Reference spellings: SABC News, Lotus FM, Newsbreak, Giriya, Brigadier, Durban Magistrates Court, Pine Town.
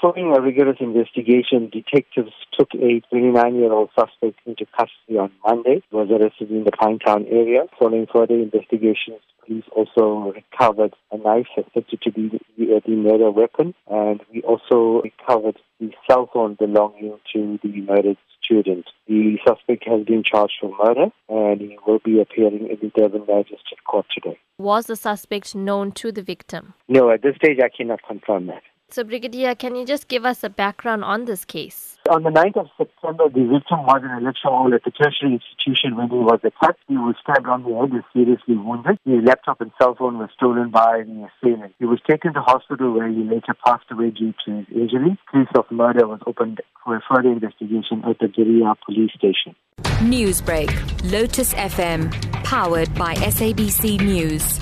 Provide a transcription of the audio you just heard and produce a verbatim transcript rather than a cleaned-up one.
Following a rigorous investigation, detectives took a twenty-nine-year-old suspect into custody on Monday. He was arrested in the Pine Town area. Following further investigations, police also recovered a knife suspected to be the murder weapon, and we also recovered the cell phone belonging to the murdered student. The suspect has been charged for murder, and he will be appearing in the Durban Magistrates Court today. Was the suspect known to the victim? No, at this stage I cannot confirm that. So, Brigadier, can you just give us a background on this case? On the ninth of September, the victim was in a lecture hall at the tertiary institution when he was attacked. He was stabbed on the head and seriously wounded. His laptop and cell phone were stolen by the assailant. He was taken to hospital where he later passed away due to his injury. Case of murder was opened for a further investigation at the Giriya police station. Newsbreak, Lotus F M, powered by S A B C News.